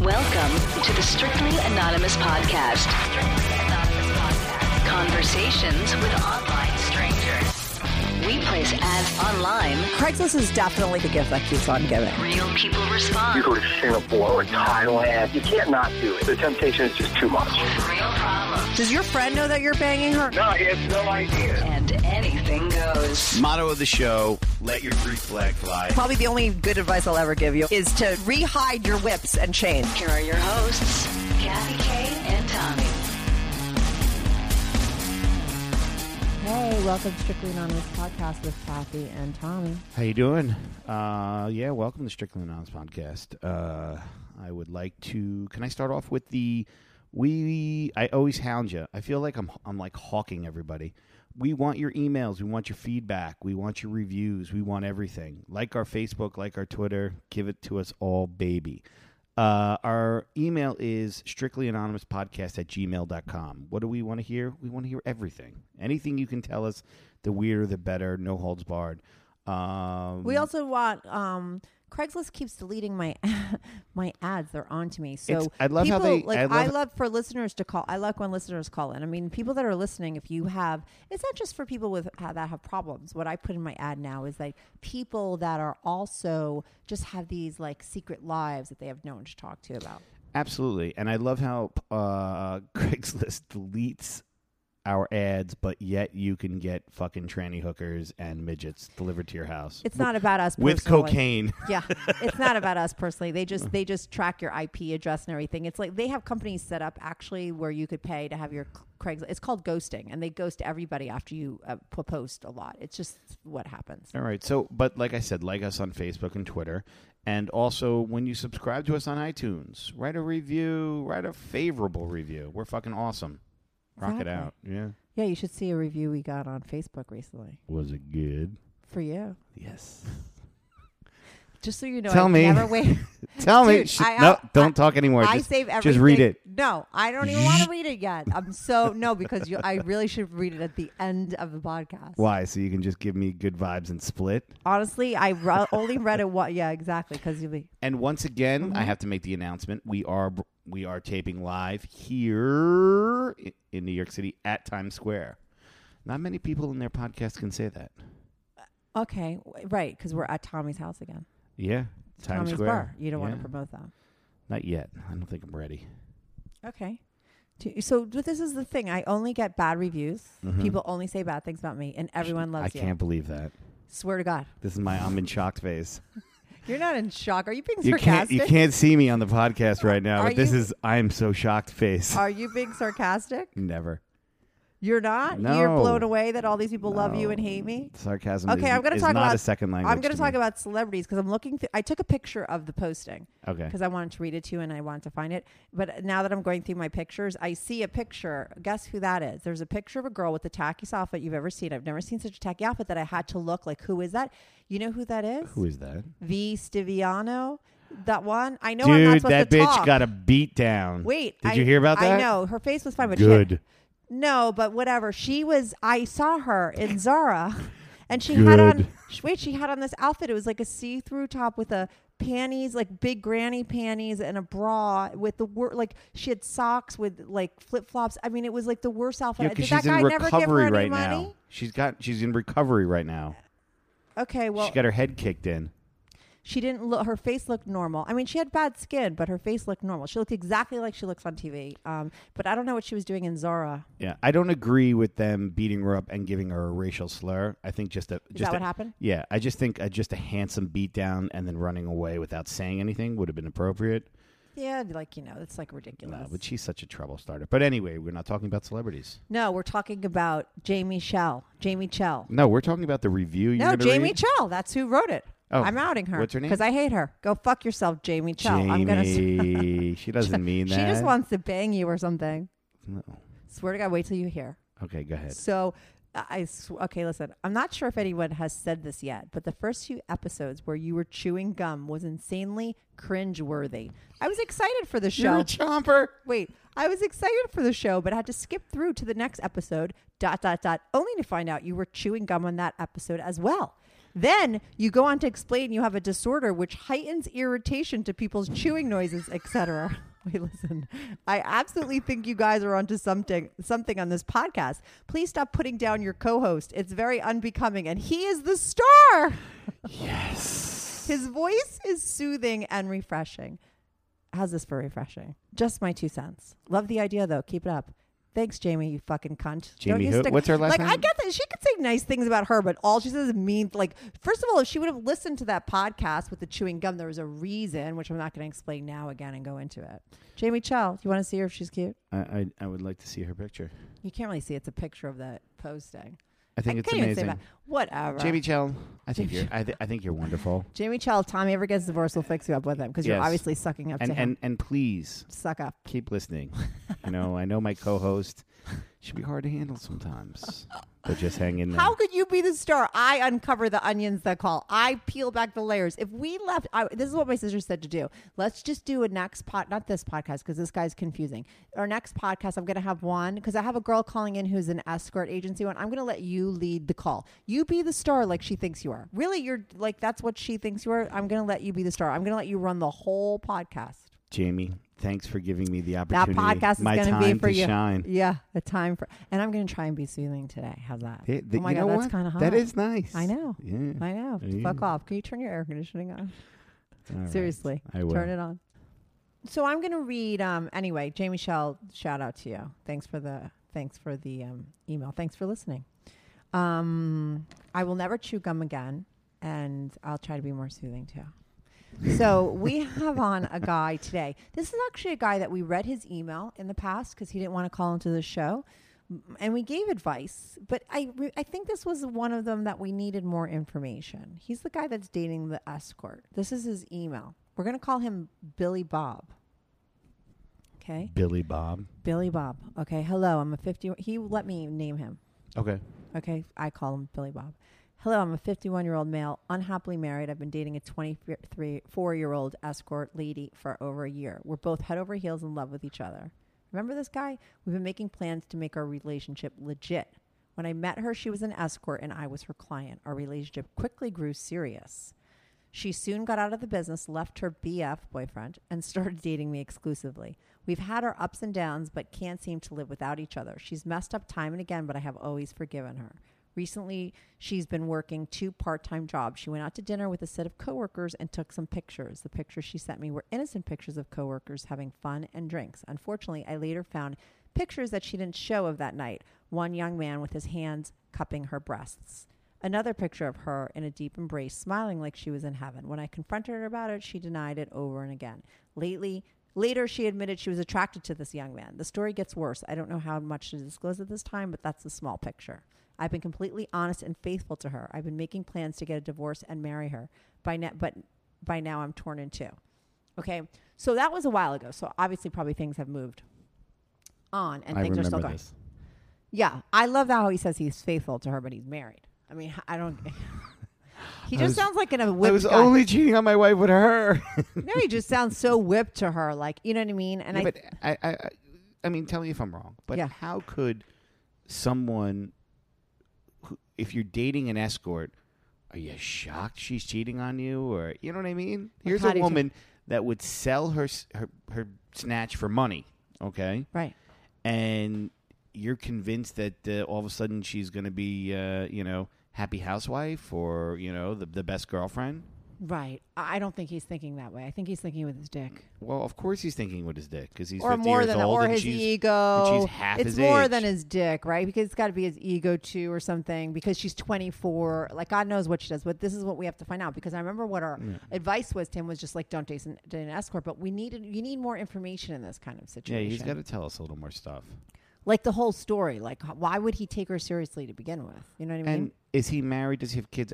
Welcome to the Strictly Anonymous Podcast. Conversations with online strangers. We place ads online. Craigslist is definitely the gift that keeps on giving. Real people respond. You go to Singapore or Thailand. You can't not do it. The temptation is just too much. Real problems. Does your friend know that you're banging her? No, he has no idea. And anything goes. Motto of the show, let your free flag fly. Probably the only good advice I'll ever give you is to re-hide your whips and chains. Here are your hosts, Kathy Kay and Tommy. Hey, welcome to Strictly Anonymous Podcast with Kathy and Tommy. How you doing? Yeah, welcome to Strictly Anonymous Podcast. I would like to... Can I start off with I always hound you. I feel like I'm like hawking everybody. We want your emails. We want your feedback. We want your reviews. We want everything. Like our Facebook, like our Twitter. Give it to us all, baby. Our email is strictlyanonymouspodcast@gmail.com. What do we want to hear? We want to hear everything. Anything you can tell us, the weirder, the better, no holds barred. We also want... Craigslist keeps deleting my ads. They're on to me. So I love people, how they... Like, I love for listeners to call. I like when listeners call in. I mean, people that are listening, if you have... It's not just for people that have problems. What I put in my ad now is like people that are also just have these like secret lives that they have no one to talk to about. Absolutely. And I love how Craigslist deletes our ads, but yet you can get fucking tranny hookers and midgets delivered to your house. It's not about us personally. With cocaine. Yeah. It's not about us personally. They just track your IP address and everything. It's like they have companies set up actually where you could pay to have your Craigslist. It's called ghosting, and they ghost everybody after you post a lot. It's just what happens. All right. So, but like I said, like us on Facebook and Twitter. And also, when you subscribe to us on iTunes, write a review, write a favorable review. We're fucking awesome. Rock it out, yeah. Yeah, you should see a review we got on Facebook recently. Was it good? For you. Yes. Just so you know, I never wait. Tell me. Dude, don't talk anymore. I save everything. Just read it. No, I don't even want to read it yet. Because I really should read it at the end of the podcast. Why? So you can just give me good vibes and split? Honestly, I only read it once. Yeah, exactly. Because you'll be. And once again, I have to make the announcement. We are taping live here in New York City at Times Square. Not many people in their podcast can say that. Okay, right? Because we're at Tommy's house again. Yeah, Times Square. Bar. You don't want to promote that. Not yet. I don't think I'm ready. Okay. So this is the thing. I only get bad reviews. Mm-hmm. People only say bad things about me, and everyone loves you. I can't believe that. Swear to God. This is my I'm in shock face. You're not in shock. Are you being sarcastic? You can't see me on the podcast right now, but this is I'm so shocked face. Are you being sarcastic? Never. You're not? No. You're blown away that all these people love you and hate me? Sarcasm is not a second language. I'm going to talk about celebrities because I'm looking through. I took a picture of the posting because I wanted to read it to you and I wanted to find it. But now that I'm going through my pictures, I see a picture. Guess who that is? There's a picture of a girl with the tackiest outfit you've ever seen. I've never seen such a tacky outfit that I had to look like, who is that? You know who that is? Who is that? V. Stiviano. That one? I know I'm not supposed to talk. Dude, that bitch got a beat down. Wait. Did you hear about that? I know. Her face was fine. But good. No, but whatever. I saw her in Zara and she had on, she had on this outfit. It was like a see-through top with a panties, like big granny panties and a bra with she had socks with like flip-flops. I mean, it was like the worst outfit. Yeah, did that guy never give her any money? Now. She's in recovery right now. Okay, well. She got her head kicked in. She didn't look, her face looked normal. I mean, she had bad skin, but her face looked normal. She looked exactly like she looks on TV. But I don't know what she was doing in Zara. Yeah, I don't agree with them beating her up and giving her a racial slur. I think what happened? Yeah, I just think just a handsome beat down and then running away without saying anything would have been appropriate. Yeah, it's like ridiculous. No, but she's such a trouble starter. But anyway, we're not talking about celebrities. No, we're talking about Jamie Chell. No, we're talking about the review you're going to read. No, Jamie Chell. That's who wrote it. Oh, I'm outing her. What's her name? Because I hate her. Go fuck yourself, Jamie Chell. Jamie. She doesn't mean that. She just wants to bang you or something. No. Swear to God, wait till you hear. Okay, go ahead. So... okay, listen, I'm not sure if anyone has said this yet, but the first few episodes where you were chewing gum was insanely cringeworthy. I was excited for the show. You're a chomper. Wait, I was excited for the show, but I had to skip through to the next episode, ... only to find out you were chewing gum on that episode as well. Then you go on to explain you have a disorder which heightens irritation to people's chewing noises, etc. Wait, listen, I absolutely think you guys are onto something on this podcast. Please stop putting down your co-host. It's very unbecoming, and he is the star. Yes. His voice is soothing and refreshing. How's this for refreshing? Just my 2 cents. Love the idea, though. Keep it up. Thanks, Jamie, you fucking cunt. Jamie who? What's her last name? I get that she could say nice things about her, but all she says is mean. Like, first of all, if she would have listened to that podcast with the chewing gum, there was a reason, which I'm not going to explain now again and go into it. Jamie Chell, do you want to see her if she's cute? I would like to see her picture. You can't really see. It's a picture of that posting. I think it's amazing. Even say whatever. Jamie Chell, I think you're wonderful. Jamie Chell, Tommy ever gets divorced, we'll fix you up with him because you're obviously sucking up to him. And please suck up. Keep listening. I know my co-host should be hard to handle sometimes, but just hang in there. How could you be the star? I uncover the onions that call. I peel back the layers. If we left, this is what my sister said to do. Let's just do a next not this podcast because this guy's confusing. Our next podcast, I'm going to have one because I have a girl calling in who's an escort agency one. I'm going to let you lead the call. You be the star like she thinks you are. Really, you're like, that's what she thinks you are. I'm going to let you be the star. I'm going to let you run the whole podcast. Jamie, thanks for giving me the opportunity. That podcast is going to be for you. Shine. Yeah, the time for, and I'm going to try and be soothing today. How's that? Oh my God, that's kind of hot. That is nice. I know. Yeah. I know. Yeah. Fuck off. Can you turn your air conditioning on? All seriously, right. I will. Turn it on. So I'm going to read. Anyway, Jamie Chell, shout out to you. Thanks for the email. Thanks for listening. I will never chew gum again, and I'll try to be more soothing too. So we have on a guy today. This is actually a guy that we read his email in the past because he didn't want to call into the show. And we gave advice. But I think this was one of them that we needed more information. He's the guy that's dating the escort. This is his email. We're going to call him Billy Bob. Okay. Billy Bob. Billy Bob. Okay. Hello. I'm a 50. He let me name him. Okay. Okay. I call him Billy Bob. Hello, I'm a 51-year-old male, unhappily married. I've been dating a 24-year-old escort lady for over a year. We're both head over heels in love with each other. Remember this guy? We've been making plans to make our relationship legit. When I met her, she was an escort and I was her client. Our relationship quickly grew serious. She soon got out of the business, left her BF boyfriend, and started dating me exclusively. We've had our ups and downs, but can't seem to live without each other. She's messed up time and again, but I have always forgiven her. Recently, she's been working 2 part-time jobs. She went out to dinner with a set of coworkers and took some pictures. The pictures she sent me were innocent pictures of coworkers having fun and drinks. Unfortunately, I later found pictures that she didn't show of that night. One young man with his hands cupping her breasts. Another picture of her in a deep embrace, smiling like she was in heaven. When I confronted her about it, she denied it over and again. Later, she admitted she was attracted to this young man. The story gets worse. I don't know how much to disclose at this time, but that's the small picture. I've been completely honest and faithful to her. I've been making plans to get a divorce and marry her. But by now I'm torn in two. Okay. So that was a while ago. So obviously probably things have moved on and things are still going. This. Yeah. I love that how he says he's faithful to her, but he's married. I mean, I don't... He just sounds like a whipped guy. I was only cheating on my wife with her. No, he just sounds so whipped to her. Like, you know what I mean? And yeah, I mean, tell me if I'm wrong. But yeah. How could someone... If you're dating an escort, are you shocked she's cheating on you? Or you know what I mean? Here's a woman that would sell her snatch for money, okay? Right. And you're convinced that all of a sudden she's going to be, happy housewife or, the best girlfriend? Right. I don't think he's thinking that way. I think he's thinking with his dick. Well, of course he's thinking with his dick because he's 50 years old. Or his ego. And she's half his age. It's more than his dick, right? Because it's got to be his ego too or something because she's 24. Like, God knows what she does. But this is what we have to find out because I remember what our advice was to him was just like, don't date an escort. But you need more information in this kind of situation. Yeah, he's got to tell us a little more stuff. Like the whole story. Like, why would he take her seriously to begin with? You know what I mean? And is he married? Does he have kids?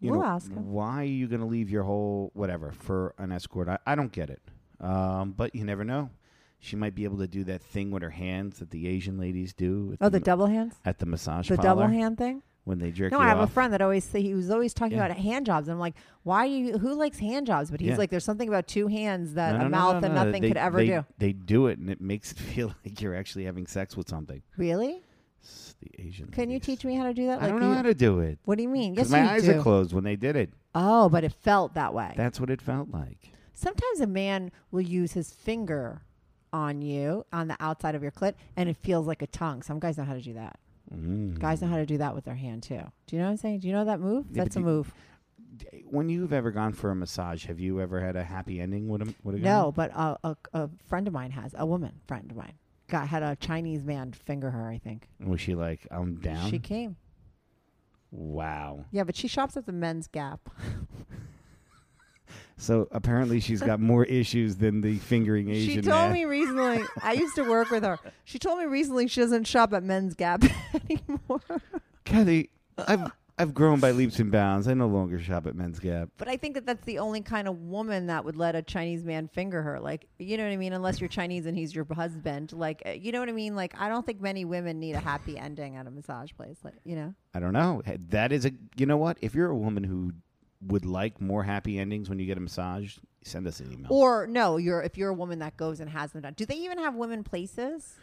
We'll ask him. Why are you going to leave your whole whatever for an escort? I don't get it. But you never know. She might be able to do that thing with her hands that the Asian ladies do. Oh, the double hands? At the massage parlor. The double hand thing? When they jerk you off. No, I have a friend that he was always talking about hand jobs. And I'm like, who likes hand jobs? But he's like, there's something about two hands that nothing could ever do. They do it, and it makes it feel like you're actually having sex with something. Really? The Asian. Can you teach me how to do that? Like I don't know how to do it. What do you mean? Yes, my eyes are closed when they did it. Oh, but it felt that way. That's what it felt like. Sometimes a man will use his finger on you, on the outside of your clit, and it feels like a tongue. Some guys know how to do that. Mm. Guys know how to do that with their hand, too. Do you know what I'm saying? Do you know that move? Yeah, that's a move. When you've ever gone for a massage, have you ever had a happy ending with a guy? No, but a friend of mine has. A woman friend of mine. Had a Chinese man finger her, I think. Was she like, I'm down? She came. Wow. Yeah, but she shops at the Men's Gap. So apparently she's got more issues than the fingering Asian man. She told me recently. I used to work with her. She told me recently she doesn't shop at Men's Gap anymore. Kathy, I've grown by leaps and bounds. I no longer shop at Men's Gap. But I think that's the only kind of woman that would let a Chinese man finger her. Like, you know what I mean? Unless you're Chinese and he's your husband. Like, you know what I mean? Like, I don't think many women need a happy ending at a massage place. Like, you know? I don't know. That is you know what? If you're a woman who would like more happy endings when you get a massage, send us an email. Or, no, if you're a woman that goes and has them done. Do they even have women places?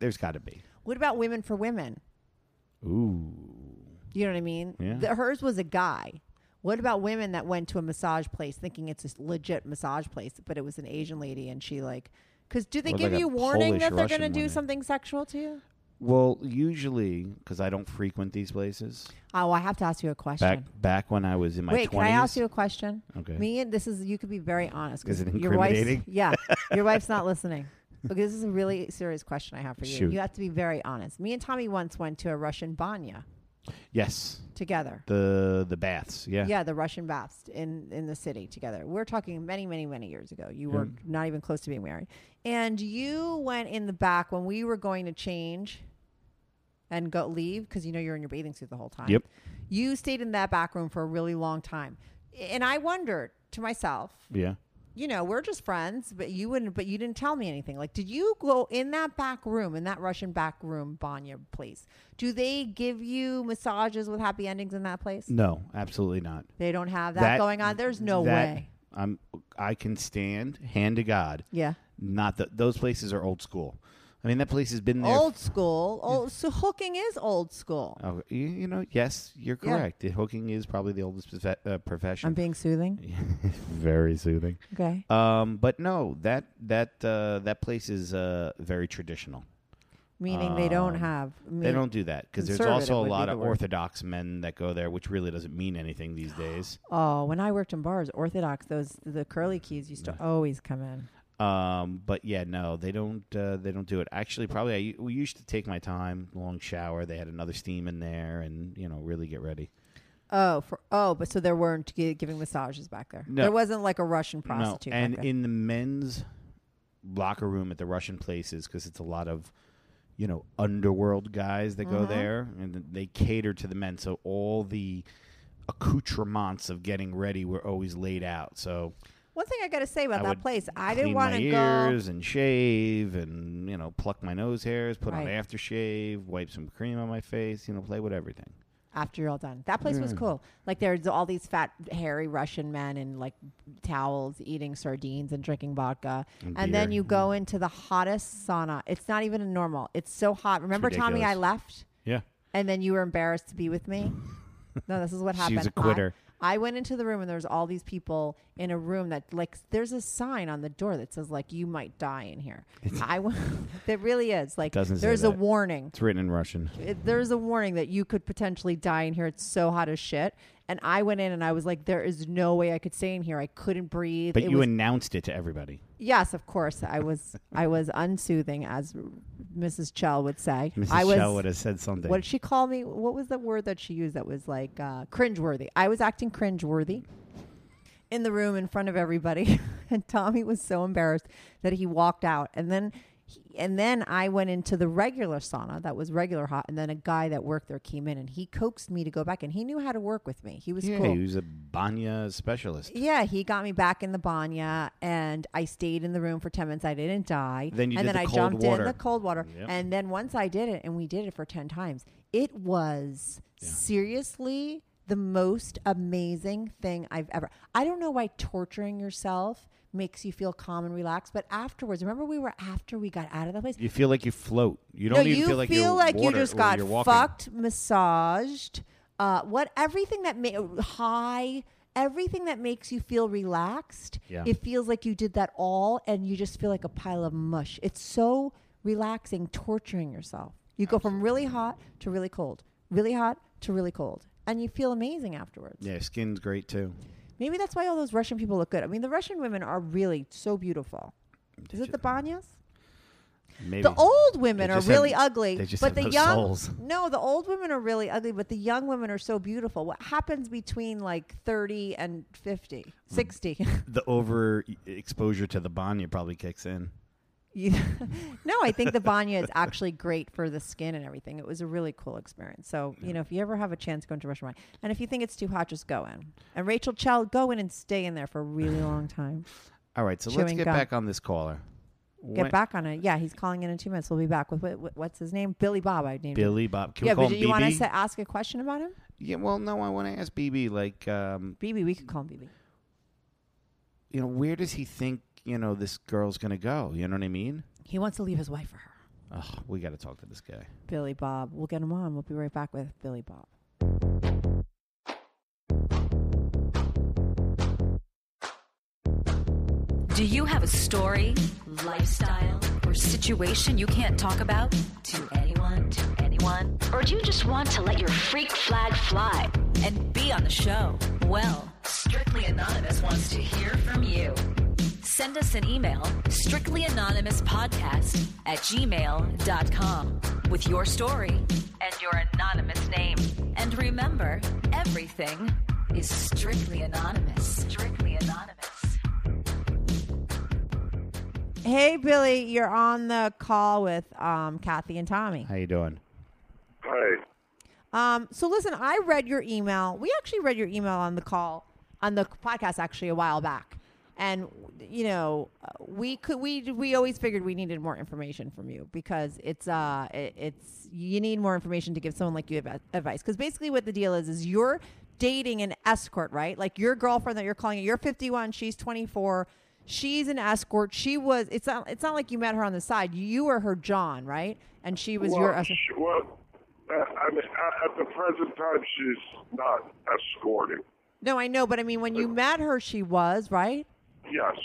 There's got to be. What about women for women? Ooh. You know what I mean? Yeah. Hers was a guy. What about women that went to a massage place thinking it's a legit massage place, but it was an Asian lady and she like... Because do they give you warning Polish, that they're going to do something sexual to you? Well, usually, because I don't frequent these places. Oh, I have to ask you a question. Back when I was in my 20s. Wait, can I ask you a question? Okay. You could be very honest. Is it incriminating? Your wife's not listening. Okay, this is a really serious question I have for you. Shoot. You have to be very honest. Me and Tommy once went to a Russian banya. Yes. Together. The baths, yeah. Yeah, the Russian baths in the city together. We're talking many, many, many years ago. You were not even close to being married. And you went in the back when we were going to change and go leave because you know you're in your bathing suit the whole time. Yep. You stayed in that back room for a really long time. And I wondered to myself. Yeah. You know, we're just friends, but you didn't tell me anything. Like, did you go in that back room, in that Russian back room, banya place? Do they give you massages with happy endings in that place? No, absolutely not. They don't have that going on. There's no way. I can stand hand to God. Yeah. Not that those places are old school. I mean, that place has been there. Old school. So hooking is old school. Oh, you know, yes, you're correct. Yeah. Hooking is probably the oldest profession. I'm being soothing. Very soothing. Okay. But no, that place is very traditional. Meaning they don't have. They don't do that because there's also a lot of Orthodox men that go there, which really doesn't mean anything these days. Oh, when I worked in bars, Orthodox, the curly keys used to always come in. But yeah, no, they don't do it. Actually, probably we used to take my time, long shower. They had another steam in there and, you know, really get ready. But so there weren't giving massages back there. No. There wasn't like a Russian prostitute. No. And in the men's locker room at the Russian places, cause it's a lot of, you know, underworld guys that go there and they cater to the men. So all the accoutrements of getting ready were always laid out. So... One thing I got to say about that place, I didn't want to go. Clean my ears and shave and, you know, pluck my nose hairs, put on aftershave, wipe some cream on my face, you know, play with everything. After you're all done. That place was cool. Like, there's all these fat, hairy Russian men in, like, towels, eating sardines and drinking vodka. And then you go into the hottest sauna. It's not even normal. It's so hot. Remember, Tommy, I left? Yeah. And then you were embarrassed to be with me? No, this is what happened. She's a quitter. I went into the room and there was all these people in a room that, like, there's a sign on the door that says, like, you might die in here. That really is. Like, there's a warning. It's written in Russian. There's a warning that you could potentially die in here. It's so hot as shit. And I went in and I was like, there is no way I could stay in here. I couldn't breathe. But you announced it to everybody. Yes, of course. I was unsoothing, as Mrs. Chell would say. Mrs. Chell would have said something. What did she call me? What was the word that she used that was like cringeworthy? I was acting cringeworthy in the room in front of everybody. And Tommy was so embarrassed that he walked out. And then I went into the regular sauna that was regular hot, and then a guy that worked there came in and he coaxed me to go back, and he knew how to work with me. He was cool. He was a banya specialist. Yeah, he got me back in the banya, and I stayed in the room for 10 minutes. I didn't die. Then I jumped in the cold water. Yep. And then once I did it, and we did it for 10 times, it was seriously the most amazing thing I've ever. I don't know why torturing yourself makes you feel calm and relaxed, but afterwards, remember after we got out of the place, you feel like you float. You just got fucked, massaged, everything that makes you feel relaxed. Yeah. It feels like you did that all, and you just feel like a pile of mush. It's so relaxing, torturing yourself. You go from really hot to really cold, really hot to really cold, and you feel amazing afterwards. Yeah, skin's great too. Maybe that's why all those Russian people look good. I mean, the Russian women are really so beautiful. Is it the banyas? Maybe. The old women are really ugly. They just have no souls. No, the old women are really ugly, but the young women are so beautiful. What happens between like 30 and 50, 60? The overexposure to the banya probably kicks in. No, I think the banya is actually great for the skin and everything. It was a really cool experience. So, you know, if you ever have a chance, go into Russian wine. And if you think it's too hot, just go in. And Rachel Chell, go in and stay in there for a really long time. All right, so let's get back on this caller. Get back on it. Yeah, he's calling in 2 minutes. We'll be back with what's his name? Billy Bob, I'd name Billy Bob. Can we call him BB? You want us to ask a question about him? Yeah, well, no, I want to ask BB, like... BB, we could call him BB. You know, where does he think this girl's going to go? You know what I mean? He wants to leave his wife for her. Oh, we got to talk to this guy. Billy Bob. We'll get him on. We'll be right back with Billy Bob. Do you have a story, lifestyle, or situation you can't talk about to anyone? Or do you just want to let your freak flag fly and be on the show? Well, Strictly Anonymous wants to hear from you. Send us an email, strictlyanonymouspodcast@gmail.com, with your story and your anonymous name. And remember, everything is strictly anonymous. Strictly anonymous. Hey, Billy, you're on the call with Kathy and Tommy. How you doing? Hi. So listen, I read your email. We actually read your email on the podcast actually a while back. And, you know, we always figured we needed more information from you because it's you need more information to give someone like you advice. Because basically what the deal is you're dating an escort, right? Like your girlfriend that you're calling, you're 51, she's 24, she's an escort. It's not like you met her on the side. You were her John, right? And she was your escort. Well, I mean, at the present time, she's not escorting. No, I know. But I mean, when you met her, she was, right? Yes.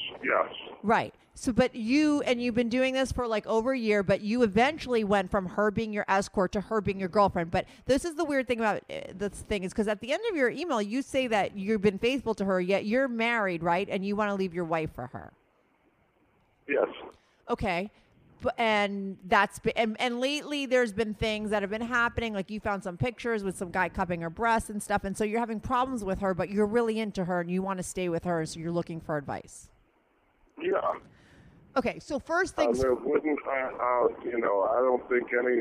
Right. So, but you've been doing this for like over a year, but you eventually went from her being your escort to her being your girlfriend. But this is the weird thing about this thing is because at the end of your email, you say that you've been faithful to her, yet you're married, right? And you want to leave your wife for her. Yes. Okay. And that's been, and lately there's been things that have been happening. Like you found some pictures with some guy cupping her breasts and stuff. And so you're having problems with her, but you're really into her and you want to stay with her. So you're looking for advice. Yeah. Okay. So first things. I don't think any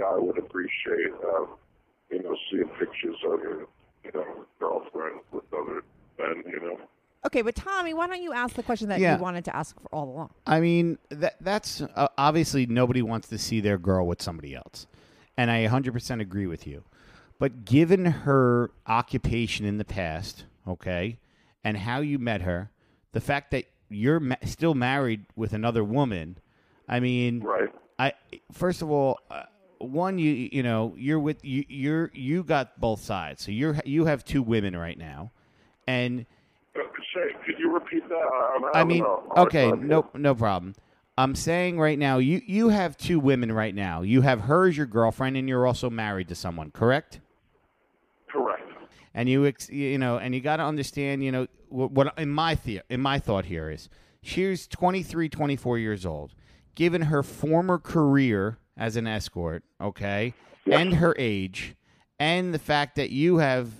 guy would appreciate, seeing pictures of your, girlfriend with other men, Okay, but Tommy, why don't you ask the question that you wanted to ask for all along? I mean, that's obviously nobody wants to see their girl with somebody else. And I 100% agree with you. But given her occupation in the past, okay, and how you met her, the fact that you're still married with another woman, I mean, right. First of all, one, you got both sides. So you have two women right now. And Shay, could you repeat that? No problem. I'm saying right now, you have two women right now. You have her as your girlfriend, and you're also married to someone, correct? Correct. And you got to understand, what in my thought here is, she's 23, 24 years old. Given her former career as an escort, okay, yeah, and her age, and the fact that you have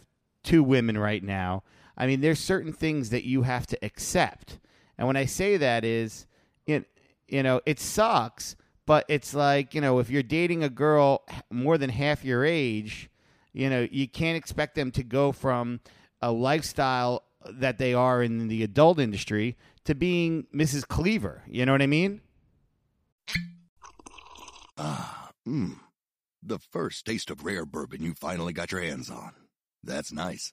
two women right now, I mean, there's certain things that you have to accept. And when I say that is, it sucks, but it's like, if you're dating a girl more than half your age, you can't expect them to go from a lifestyle that they are in the adult industry to being Mrs. Cleaver. You know what I mean? The first taste of rare bourbon you finally got your hands on. That's nice.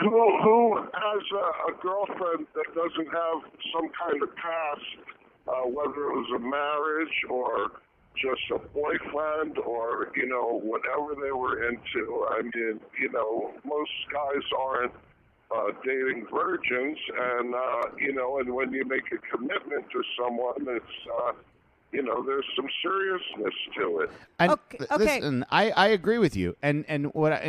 who has a girlfriend that doesn't have some kind of past, whether it was a marriage or just a boyfriend or, whatever they were into? I mean, most guys aren't dating virgins. And, and when you make a commitment to someone, it's... there's some seriousness to it. And okay. Listen, I agree with you. And what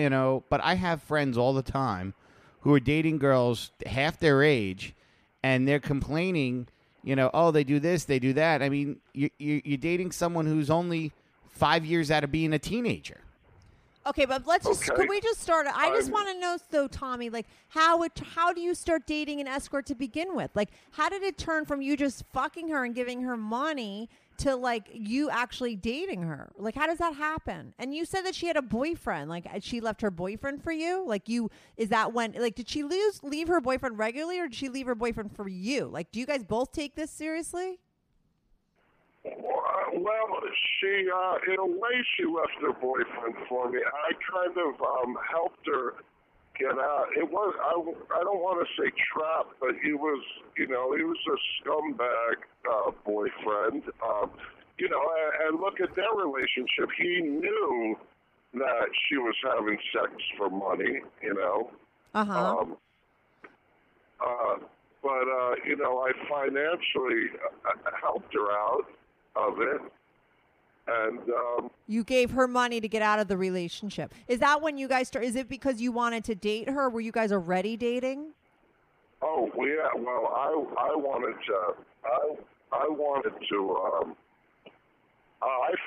but I have friends all the time who are dating girls half their age, and they're complaining, oh, they do this, they do that. I mean, you're dating someone who's only 5 years out of being a teenager. Okay, but could we just start? I just want to know, though, Tommy, like, how do you start dating an escort to begin with? Like, how did it turn from you just fucking her and giving her money to, like, you actually dating her? Like, how does that happen? And you said that she had a boyfriend. Like, she left her boyfriend for you? Like, is that when, like, did she leave her boyfriend regularly, or did she leave her boyfriend for you? Like, do you guys both take this seriously? Well, she, in a way, she left her boyfriend for me. I kind of helped her get out. It was, I don't want to say trapped, but he was, he was a scumbag boyfriend. And look at their relationship. He knew that she was having sex for money, Uh-huh. I financially helped her out of it. And you gave her money to get out of the relationship. Is that when you guys start? Is it because you wanted to date her? Were you guys already dating? Oh yeah. Well, I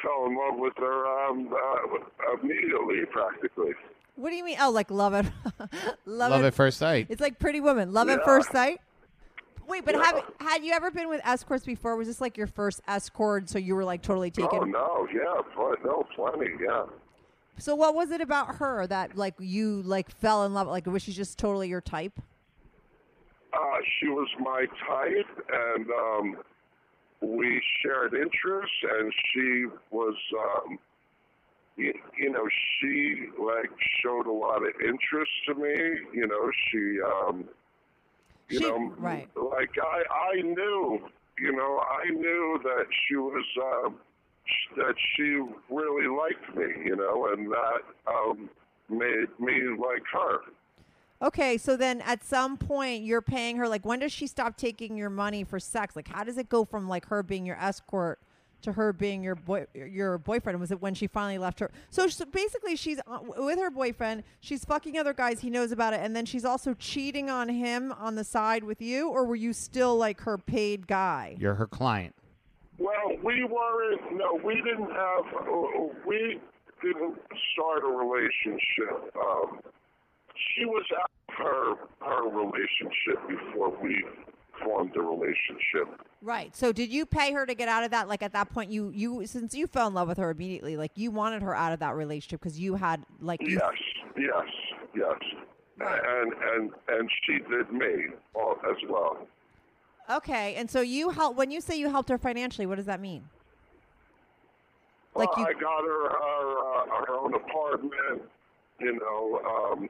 fell in love with her immediately, practically. What do you mean? Oh, like love it, love at first sight. It's like Pretty Woman, love at first sight. Wait, but had you ever been with escorts before? Was this like your first escort, so you were like totally taken? Oh, no, yeah. Plenty, yeah. So what was it about her that like you like fell in love? Like, was she just totally your type? She was my type, and we shared interests, and she was, she like showed a lot of interest to me. Right. Like I knew, I knew that she was, that she really liked me, and that made me like her. Okay, so then at some point you're paying her, like when does she stop taking your money for sex? Like how does it go from like her being your escort to her being your boyfriend? Was it when she finally left her? So basically, she's with her boyfriend. She's fucking other guys. He knows about it. And then she's also cheating on him on the side with you? Or were you still like her paid guy? You're her client. Well, we weren't. No, we didn't have. We didn't start a relationship. She was out of her relationship before we formed the relationship. Right. So did you pay her to get out of that? Like at that point, you since you fell in love with her immediately, like you wanted her out of that relationship because you had like. Yes. Right. And she did me as well. Okay, and so you help. When you say you helped her financially, what does that mean? Like I got her own apartment. You know,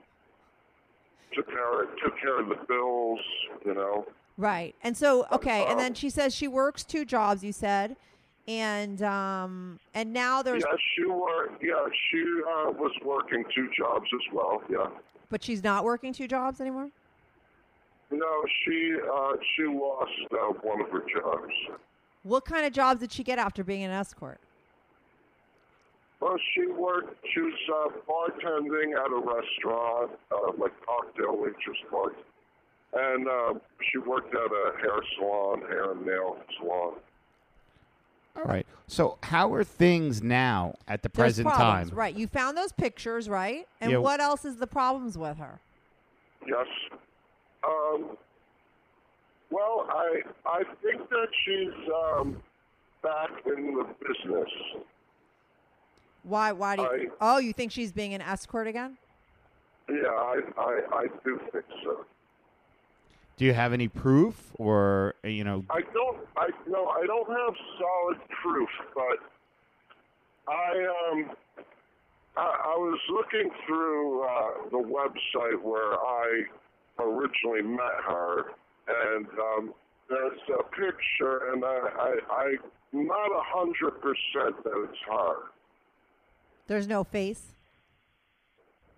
took care of the bills. You know. Right, and so okay, and then she says she works two jobs. You said, and now there's. Yeah, she worked. Yeah, she was working two jobs as well. Yeah. But she's not working two jobs anymore? No, she lost one of her jobs. What kind of jobs did she get after being an escort? Well, she was bartending at a restaurant, like cocktail waitress bar. And she worked at a hair and nail salon. All right. So how are things now at the present time? Right. You found those pictures, right? And yeah. What else is the problems with her? Yes. Well, I think that she's back in the business. Why? Why do you? Oh, you think she's being an escort again? Yeah, I do think so. Do you have any proof, or you know? I don't have solid proof, but I was looking through the website where I originally met her, and there's a picture, and I'm not 100% that it's her. There's no face?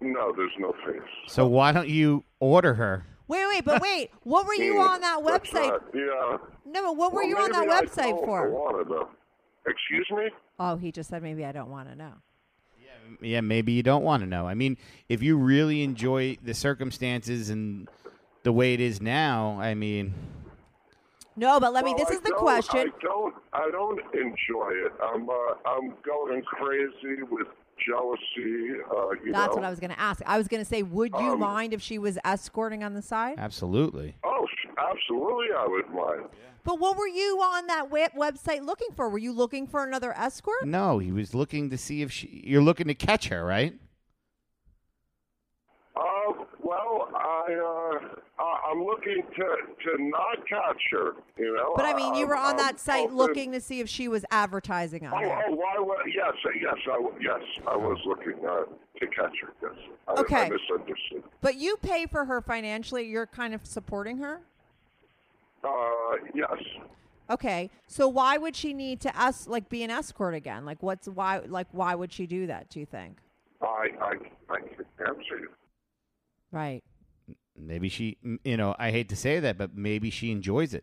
No, there's no face. So why don't you order her? Wait. What were you on that website? Yeah. No, but what were you on that website for? Excuse me? Oh, he just said maybe I don't want to know. Yeah, maybe you don't want to know. I mean, if you really enjoy the circumstances and the way it is now, I mean. No, but this is the question. I don't enjoy it. I'm going crazy with jealousy. That's what I was going to ask. I was going to say, would you mind if she was escorting on the side? Absolutely. Oh, absolutely I would mind. Yeah. But what were you on that website looking for? Were you looking for another escort? No, he was looking to see if you're looking to catch her, right? Well, I'm looking to not catch her, you know. But I mean, you were on that site looking to see if she was advertising on her. Oh, why? Yes, I was looking to catch her. Yes. Okay. I misunderstood. But you pay for her financially. You're kind of supporting her? Yes. Okay. So why would she need to be an escort again? Like why would she do that, do you think? I can't answer you. Right. Maybe she, you know, I hate to say that, but maybe she enjoys it.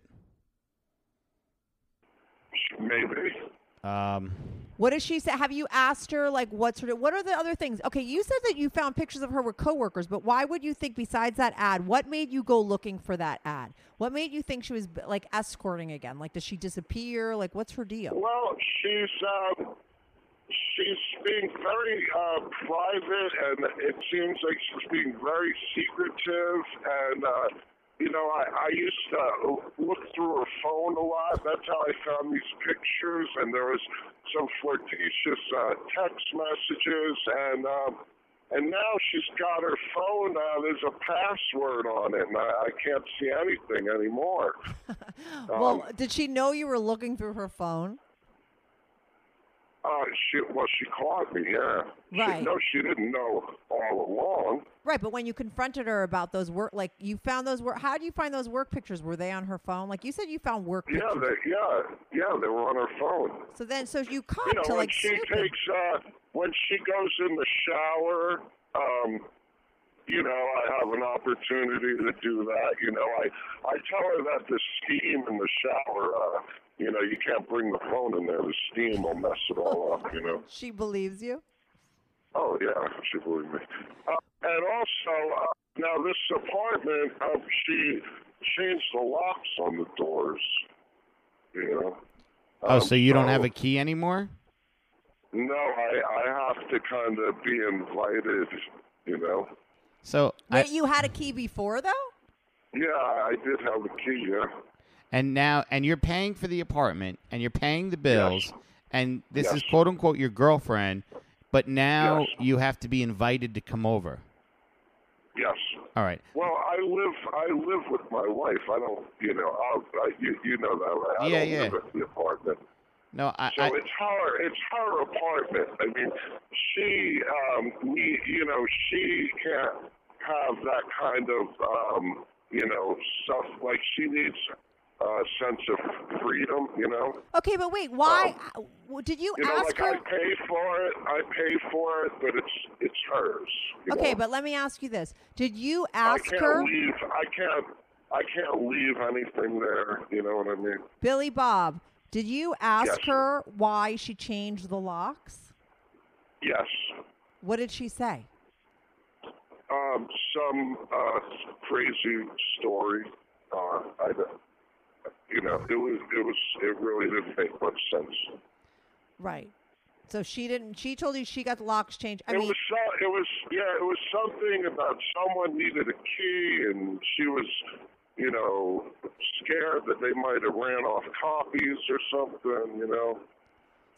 Maybe. What does she say? Have you asked her, like, what are the other things? Okay, you said that you found pictures of her with coworkers, but why would you think, besides that ad, what made you go looking for that ad? What made you think she was, like, escorting again? Like, does she disappear? Like, what's her deal? Well, she's being very private, and it seems like she's being very secretive. And, you know, I used to look through her phone a lot. That's how I found these pictures. And there was some flirtatious text messages. And now she's got her phone. There's a password on it, and I can't see anything anymore. Well, did she know you were looking through her phone? She caught me, yeah. Right. She didn't know all along. Right, but when you confronted her about those work, like you found those work, how do you find those work pictures? Were they on her phone? Like you said, you found work pictures. Yeah, they were on her phone. So you caught her, like when she goes in the shower, you know, I have an opportunity to do that. You know, I tell her that the steam in the shower you know, you can't bring the phone in there. The steam will mess it all up, you know. She believes you? Oh, yeah, she believes me. And also, now this apartment, she changed the locks on the doors, you know. Oh, so you don't have a key anymore? No, I have to kind of be invited, you know. So wait, you had a key before, though? Yeah, I did have a key, yeah. And now, and you're paying for the apartment, and you're paying the bills, yes. And this yes. is, quote-unquote, your girlfriend, but now yes. you have to be invited to come over. Yes. All right. Well, I live with my wife. I don't, you know, you know that, right? Yeah, I don't live at the apartment. No, it's her apartment. I mean, she, you know, she can't have that kind of, you know, stuff. Like, she needs a sense of freedom, you know? Okay, but wait, why did you ask her? You know, like, I pay for it, but it's hers. Okay, but let me ask you this. Did you ask her? I can't leave anything there, you know what I mean? Billy Bob. Did you ask yes. her why she changed the locks? Yes. What did she say? Some crazy story. I don't, you know, it really didn't make much sense. Right. So she didn't. She told you she got the locks changed. It was something about someone needed a key, and she was, you know, scared that they might have ran off copies or something, you know.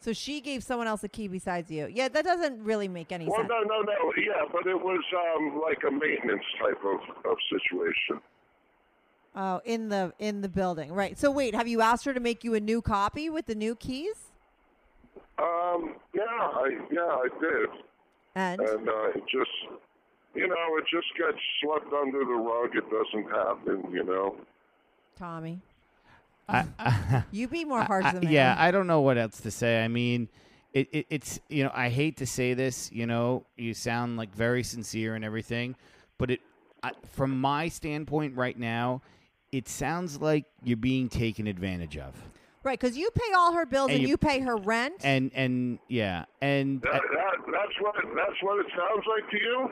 So she gave someone else a key besides you. Yeah, that doesn't really make any sense. Well, no. Yeah, but it was like a maintenance type of situation. Oh, in the building. Right. So wait, have you asked her to make you a new copy with the new keys? Yeah, I did. And it just... You know, it just gets swept under the rug. It doesn't happen, you know. Tommy, you be more harsh than me. Yeah, I don't know what else to say. I mean, it's, you know, I hate to say this, you know, you sound like very sincere and everything, but from my standpoint right now, it sounds like you're being taken advantage of. Right, because you pay all her bills and you pay her rent. And yeah. And that's what it sounds like to you?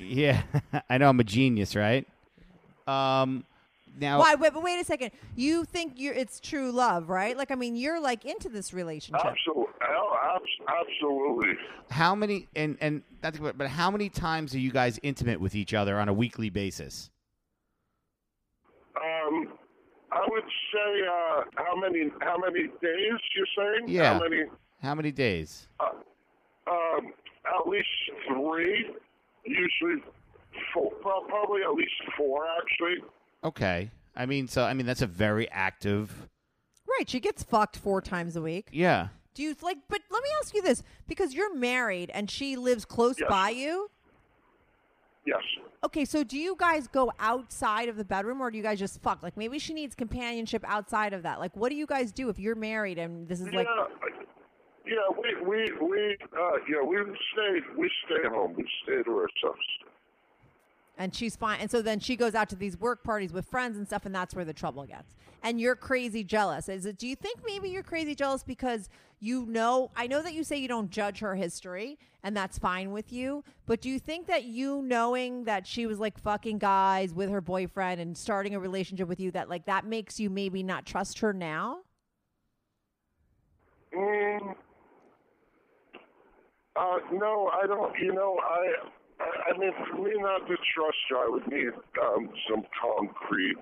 Yeah, I know I'm a genius, right? Now, wait a second. You think it's true love, right? Like, I mean, you're like into this relationship. Absolutely. How many? And that's good. But how many times are you guys intimate with each other on a weekly basis? I would say how many days you're saying? Yeah. How many days? At least 3. Usually 4, probably at least 4, actually. Okay. I mean, that's a very active... Right, she gets fucked 4 times a week. Yeah. Do you, like, but let me ask you this, because you're married and she lives close yes. by you? Yes. Okay, so do you guys go outside of the bedroom, or do you guys just fuck? Like, maybe she needs companionship outside of that. Like, what do you guys do if you're married and this is like... Yeah, we stay home. We stay to ourselves. And she's fine. And so then she goes out to these work parties with friends and stuff, and that's where the trouble gets. And you're crazy jealous. Do you think maybe you're crazy jealous because you know? I know that you say you don't judge her history, and that's fine with you. But do you think that you knowing that she was like fucking guys with her boyfriend and starting a relationship with you, that like that makes you maybe not trust her now? No, I don't. You know, I mean, for me not to trust her, I would need some concrete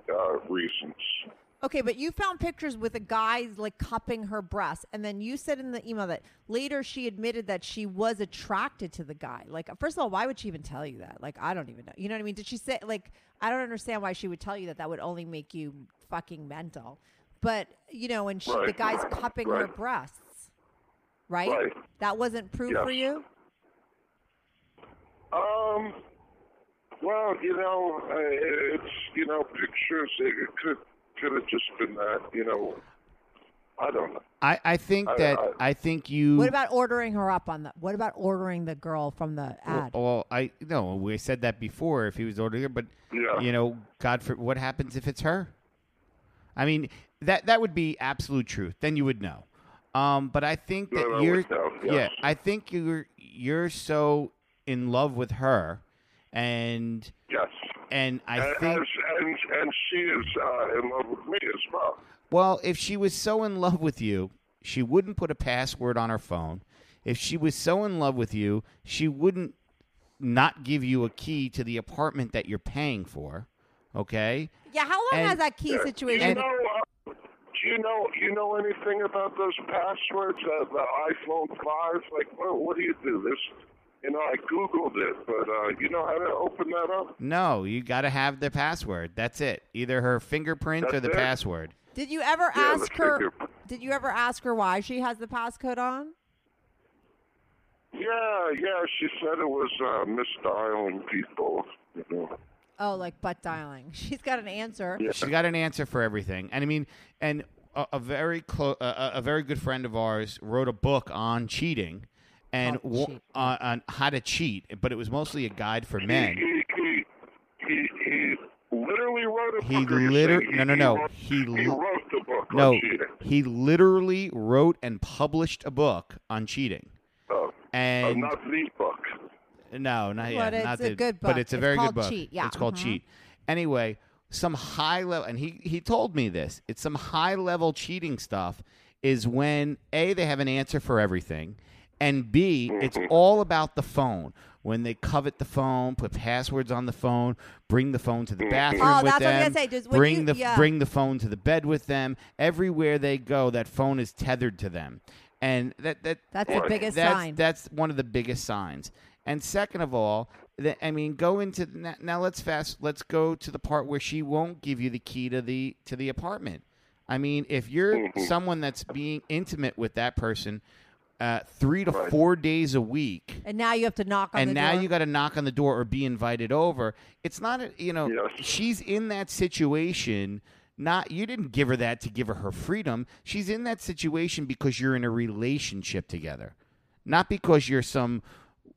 reasons. Okay, but you found pictures with a guy, like, cupping her breasts, and then you said in the email that later she admitted that she was attracted to the guy. Like, first of all, why would she even tell you that? Like, I don't even know. You know what I mean? Did she say, like, I don't understand why she would tell you that. That would only make you fucking mental. But, you know, and the guy's cupping her breasts. Right? That wasn't proof yes. for you? Well, you know, it's, you know, pictures, it could have just been that, you know, I don't know. I think you... What about ordering her up on the... What about ordering the girl from the ad? Well, we said that before if he was ordering her, but, yeah. you know, God forbid, what happens if it's her? I mean, that would be absolute truth. Then you would know. But I think that I think you're so in love with her, and yes, and I think she is in love with me as well. Well, if she was so in love with you, she wouldn't put a password on her phone. If she was so in love with you, she wouldn't not give you a key to the apartment that you're paying for. Okay. Yeah. How long has that key situation? Do you know anything about those passwords? The iPhone 5? Like, well, what do you do? This, you know, I Googled it, but you know how to open that up? No, you got to have the password. That's it. Either her fingerprint or the password. Did you ever ask her? Did you ever ask her why she has the passcode on? Yeah. She said it was misdialing people. You know. Oh, like butt dialing. She's got an answer. Yeah. She's got an answer for everything. And I mean, and a very good friend of ours wrote a book on cheating and on how to cheat, but it was mostly a guide for men. He literally wrote a book. He wrote the book on cheating. He literally wrote and published a book on cheating. Oh, and not the book. No, not yet. But it's a good book. But it's a very good book. Cheat. Yeah. It's called Cheat. Anyway, some high level, and he told me this, it's some high level cheating stuff is when, A, they have an answer for everything, and B, it's all about the phone. When they covet the phone, put passwords on the phone, bring the phone to the bathroom with them. Oh, that's what I was going to say. Just bring the phone to the bed with them. Everywhere they go, that phone is tethered to them. And that's the biggest sign. That's one of the biggest signs. And second of all, let's go to the part where she won't give you the key to the apartment. I mean, if you're someone that's being intimate with that person 3 to 4 days a week, and now you have to knock on the door. And now you got to knock on the door or be invited over. It's not she's in that situation. You didn't give her that to give her freedom. She's in that situation because you're in a relationship together, not because you're some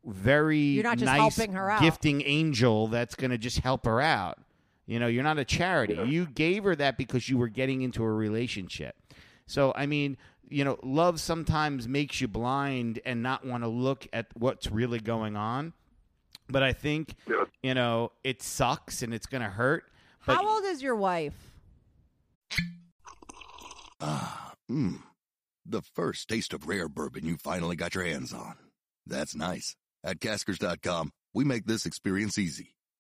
very nice gifting angel that's going to just help her out. You know, you're not a charity. Yeah. You gave her that because you were getting into a relationship. So, I mean, you know, love sometimes makes you blind and not want to look at what's really going on. But I think, you know, it sucks and it's going to hurt. But how old is your wife? The first taste of rare bourbon you finally got your hands on. That's nice. At Caskers.com, we make this experience easy.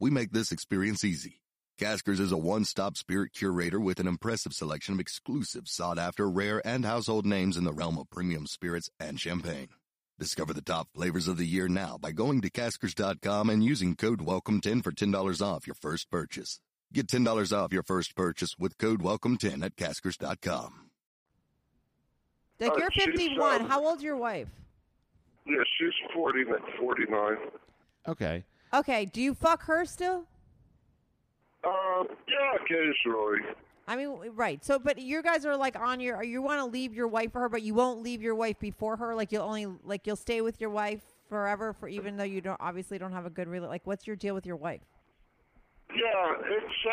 we make this experience easy. Caskers is a one-stop spirit curator with an impressive selection of exclusive, sought-after, rare, and household names in the realm of premium spirits and champagne. Discover the top flavors of the year now by going to Caskers.com and using code WELCOME10 for $10 off your first purchase. Get $10 off your first purchase with code WELCOME10 at Caskers.com. Like, you're 51. How old's your wife? Yeah, she's 49. Okay, do you fuck her still? Yeah, occasionally. I mean, right. So, but you guys are like you want to leave your wife for her, but you won't leave your wife before her? Like, you'll stay with your wife forever even though you obviously don't have a good relationship. Like, what's your deal with your wife? Yeah, it's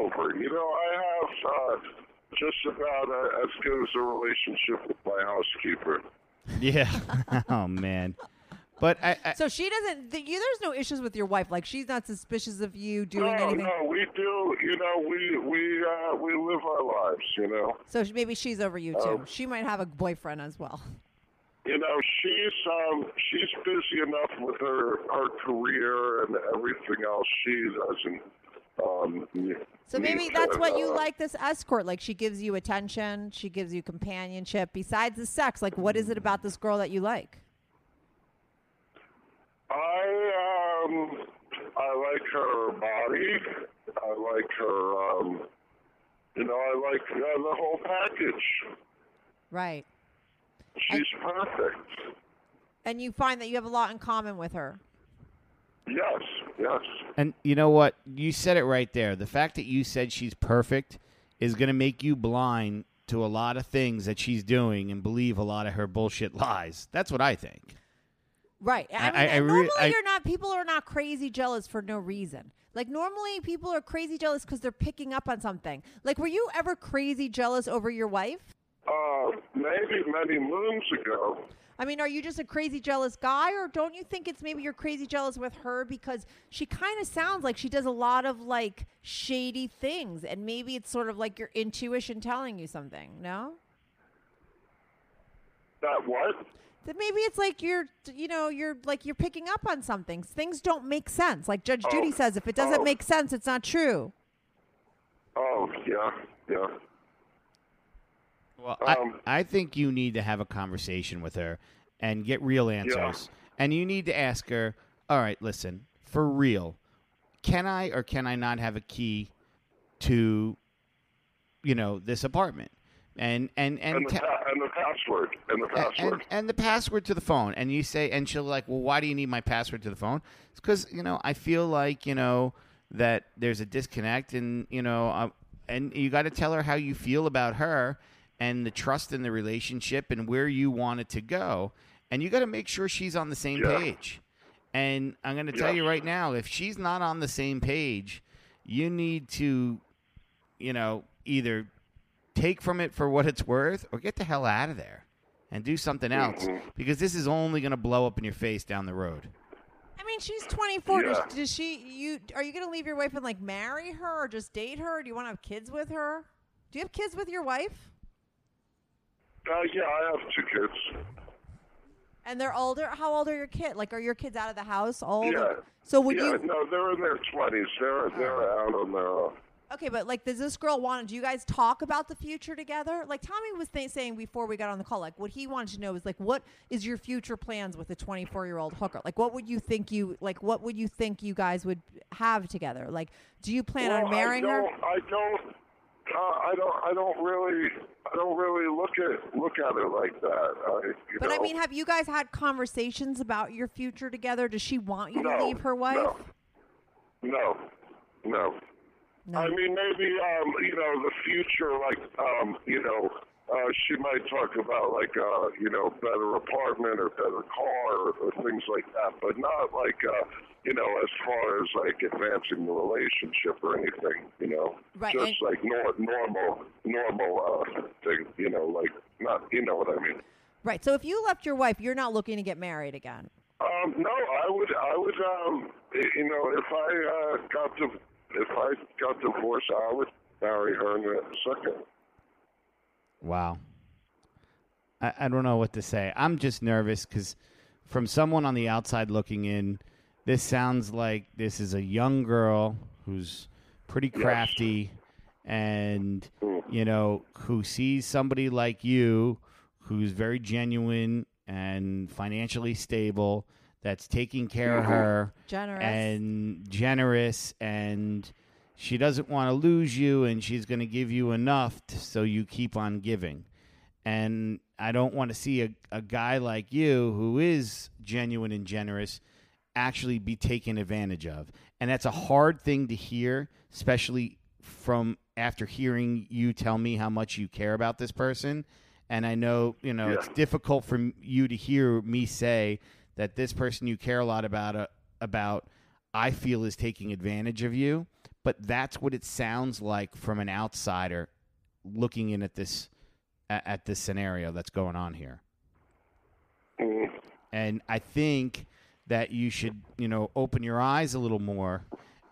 over. You know, I have, just about as good as a relationship with my housekeeper. Yeah. Oh, man. But so she doesn't. There's no issues with your wife. Like, she's not suspicious of you doing anything. No, we do. You know, we live our lives. You know. So maybe she's over you too. She might have a boyfriend as well. You know, she's busy enough with her career and everything else. She doesn't. So maybe that's what you like this escort. Like, she gives you attention, she gives you companionship. Besides the sex, like, what is it about this girl that you like? I like her body. I like her You know, I like the whole package. Right. She's perfect. And you find that you have a lot in common with her. Yes, yes. And you know what? You said it right there. The fact that you said she's perfect is going to make you blind to a lot of things that she's doing and believe a lot of her bullshit lies. That's what I think. Right. I mean, people are not crazy jealous for no reason. Like, normally people are crazy jealous because they're picking up on something. Like, were you ever crazy jealous over your wife? Maybe many moons ago. I mean, are you just a crazy jealous guy, or don't you think it's maybe you're crazy jealous with her because she kind of sounds like she does a lot of, like, shady things, and maybe it's sort of like your intuition telling you something, no? That what? That maybe it's like you're picking up on some things. Things don't make sense. Like Judge Judy says, if it doesn't make sense, it's not true. Oh, yeah, yeah. Well, I think you need to have a conversation with her and get real answers. Yeah. And you need to ask her, all right, listen, for real, can I or can I not have a key to, you know, this apartment? And the password. And the password to the phone. And you say, and she'll like, well, why do you need my password to the phone? It's because, you know, I feel like, you know, that there's a disconnect and, you know, and you got to tell her how you feel about her and the trust in the relationship and where you want it to go. And you got to make sure she's on the same page. And I'm going to tell you right now, if she's not on the same page, you need to, you know, either take from it for what it's worth or get the hell out of there and do something else, because this is only going to blow up in your face down the road. I mean, she's 24. Yeah. Are you going to leave your wife and like marry her or just date her? Do you want to have kids with her? Do you have kids with your wife? Yeah, I have 2 kids. And they're older? How old are your kids? Like, are your kids out of the house old? Yeah. So would you? No, they're in their 20s. They're out on their own. Okay, but like, does this girl want? Do you guys talk about the future together? Like Tommy was saying before we got on the call, like what he wanted to know is like, what is your future plans with a 24-year-old hooker? Like, what would you think you guys would have together? Like, do you plan on marrying her? I don't really look at it like that. I mean, have you guys had conversations about your future together? Does she want you to leave her wife? No. No. I mean, maybe, you know, the future, like, you know, she might talk about, like, you know, better apartment or better car or things like that, but not, like, you know, as far as, like, advancing the relationship or anything, you know. Right. Just, like, normal thing, you know, like, not, you know what I mean. Right. So if you left your wife, you're not looking to get married again. No, I would, you know, if I got divorced, I would marry her in a second. Wow. I don't know what to say. I'm just nervous because from someone on the outside looking in, this sounds like this is a young girl who's pretty crafty and, you know, who sees somebody like you who's very genuine and financially stable, that's taking care of her, generous, and she doesn't want to lose you, and she's going to give you enough so you keep on giving. And I don't want to see a guy like you who is genuine and generous actually be taken advantage of. And that's a hard thing to hear, especially from after hearing you tell me how much you care about this person. And I know, you know, it's difficult for you to hear me say that this person you care a lot about, I feel is taking advantage of you. But that's what it sounds like from an outsider looking in at this scenario that's going on here. And I think that you should, you know, open your eyes a little more.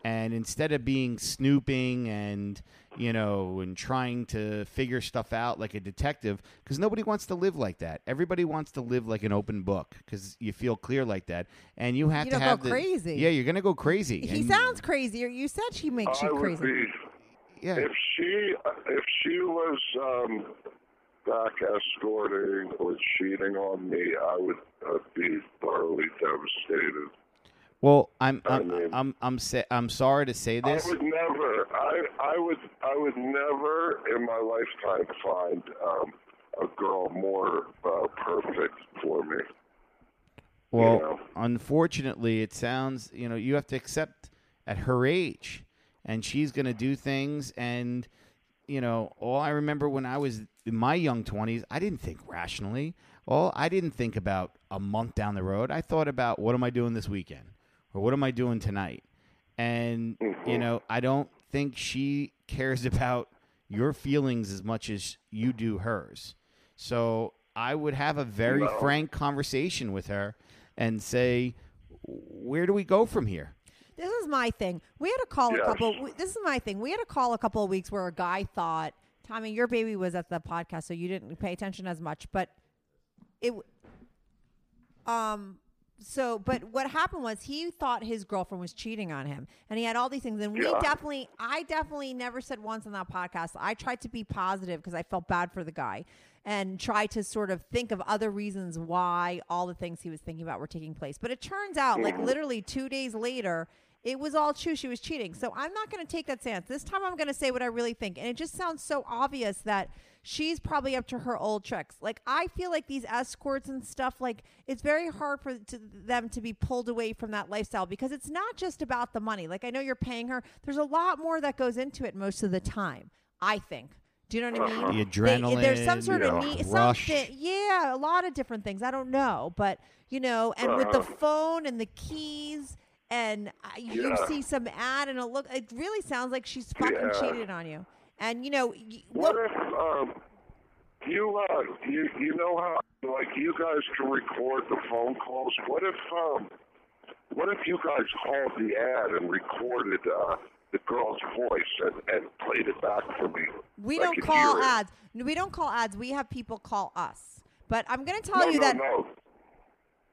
And instead of being snooping and, you know, and trying to figure stuff out like a detective, because nobody wants to live like that. Everybody wants to live like an open book because you feel clear like that. And you have to have crazy. Yeah, you're going to go crazy. He sounds crazy. You said she makes you crazy. Yeah. If she was back escorting or cheating on me, I would be thoroughly devastated. Well, I'm sorry to say this. I would never in my lifetime find a girl more perfect for me. Well, unfortunately, it sounds, you have to accept at her age, and she's going to do things. And, all I remember when I was in my young 20s, I didn't think rationally. Well, I didn't think about a month down the road. I thought about, what am I doing this weekend? Or what am I doing tonight? And, I don't think she cares about your feelings as much as you do hers. So I would have a very frank conversation with her and say, where do we go from here? This is my thing. We had a call a couple of weeks where a guy thought, Tommy, your baby was at the podcast, so you didn't pay attention as much. But but what happened was he thought his girlfriend was cheating on him, and he had all these things. And I definitely never said once on that podcast. I tried to be positive because I felt bad for the guy and tried to sort of think of other reasons why all the things he was thinking about were taking place. But it turns out, like literally 2 days later, it was all true. She was cheating. So I'm not going to take that stance. This time I'm going to say what I really think. And it just sounds so obvious that she's probably up to her old tricks. Like, I feel like these escorts and stuff, like, it's very hard for them to be pulled away from that lifestyle because it's not just about the money. Like, I know you're paying her. There's a lot more that goes into it most of the time, I think. Do you know what I mean? The adrenaline. There's some sort of need, rush. Something, a lot of different things. I don't know. But, and with the phone and the keys – and you see some ad and a look. It really sounds like she's fucking cheated on you. And what if you know how like you guys can record the phone calls? What if you guys called the ad and recorded the girl's voice and played it back for me? We don't call ads. We don't call ads. We have people call us. But I'm going to tell you that. No.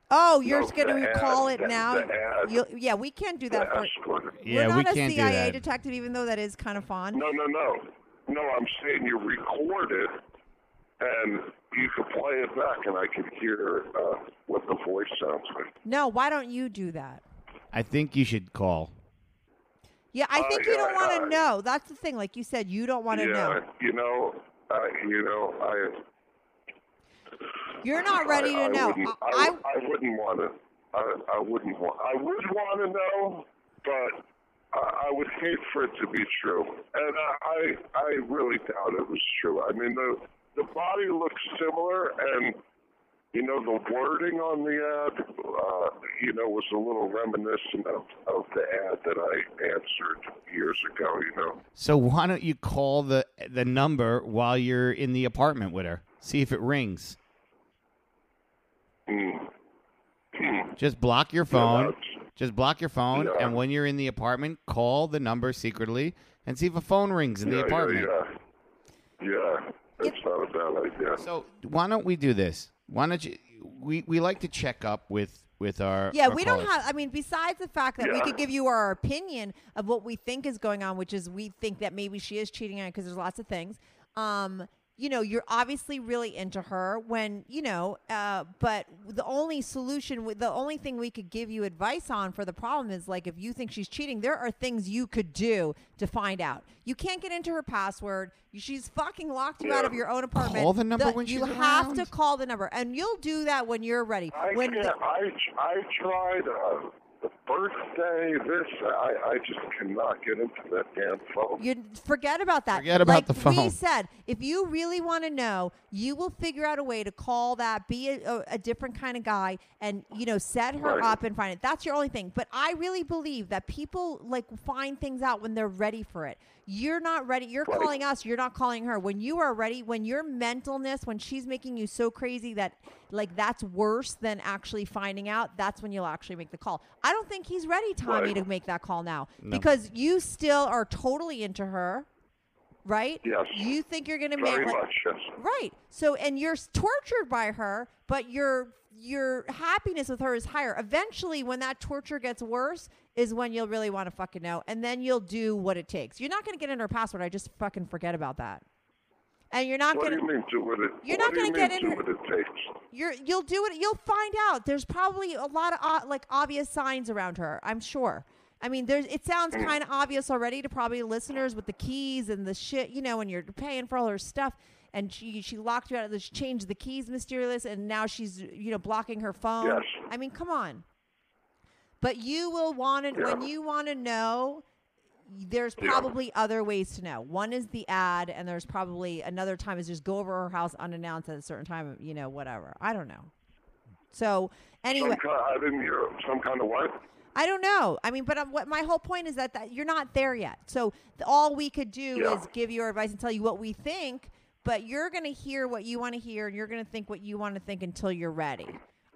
Oh, you're going to recall it now? Yeah, we can't do that. We're not a CIA detective, even though that is kind of fun. No. No, I'm saying you record it, and you can play it back, and I can hear what the voice sounds like. No, why don't you do that? I think you should call. Yeah, I think you don't want to know. That's the thing. Like you said, you don't want to know. You're not ready to know. I would want to know, but I would hate for it to be true. And I really doubt it was true. I mean, the body looks similar, and the wording on the ad, was a little reminiscent of the ad that I answered years ago. So why don't you call the number while you're in the apartment with her? See if it rings. Just block your phone. And when you're in the apartment, call the number secretly and see if a phone rings in the apartment. Yeah, that's not a bad idea. So why don't we do this? Why don't you? We like to check up with our besides the fact that we could give you our opinion of what we think is going on, which is we think that maybe she is cheating on you because there's lots of things. You're obviously really into her when, but the only thing we could give you advice on for the problem is, like, if you think she's cheating, there are things you could do to find out. You can't get into her password. She's fucking locked you out of your own apartment. Call the number when she's around. You have to call the number, and you'll do that when you're ready. I tried the birthday, I just cannot get into that damn phone. You forget about that. Forget about the phone. Like we said, if you really want to know, you will figure out a way to call that, be a different kind of guy, and, set her up and find it. That's your only thing. But I really believe that people, like, find things out when they're ready for it. You're not ready. You're calling us. You're not calling her. When you are ready, when your mentalness, when she's making you so crazy that, like, that's worse than actually finding out, that's when you'll actually make the call. I don't think he's ready, Tommy, to make that call now because you still are totally into her, right? Yes. You think you're going to marry her. Very much, yes. Right. So, and you're tortured by her, but your happiness with her is higher. Eventually, when that torture gets worse is when you'll really want to fucking know, and then you'll do what it takes. You're not going to get in her password. I just fucking forget about that. And you're not going to. What do you mean do what it takes? You'll do it. You'll find out. There's probably a lot of obvious signs around her. I'm sure. I mean, it sounds kind of obvious already to probably listeners with the keys and the shit, you know, and you're paying for all her stuff. And she locked you out of this, changed the keys mysterious, and now she's, you know, blocking her phone. Yes. I mean, come on. But you will want to, when you want to know, there's probably other ways to know. One is the ad, and there's probably another time is just go over her house unannounced at a certain time, you know, whatever. I don't know. So anyway. I didn't hear some kind of what? I don't know. I mean, but what my whole point is that you're not there yet. So all we could do is give you our advice and tell you what we think, but you're going to hear what you want to hear, and you're going to think what you want to think until you're ready.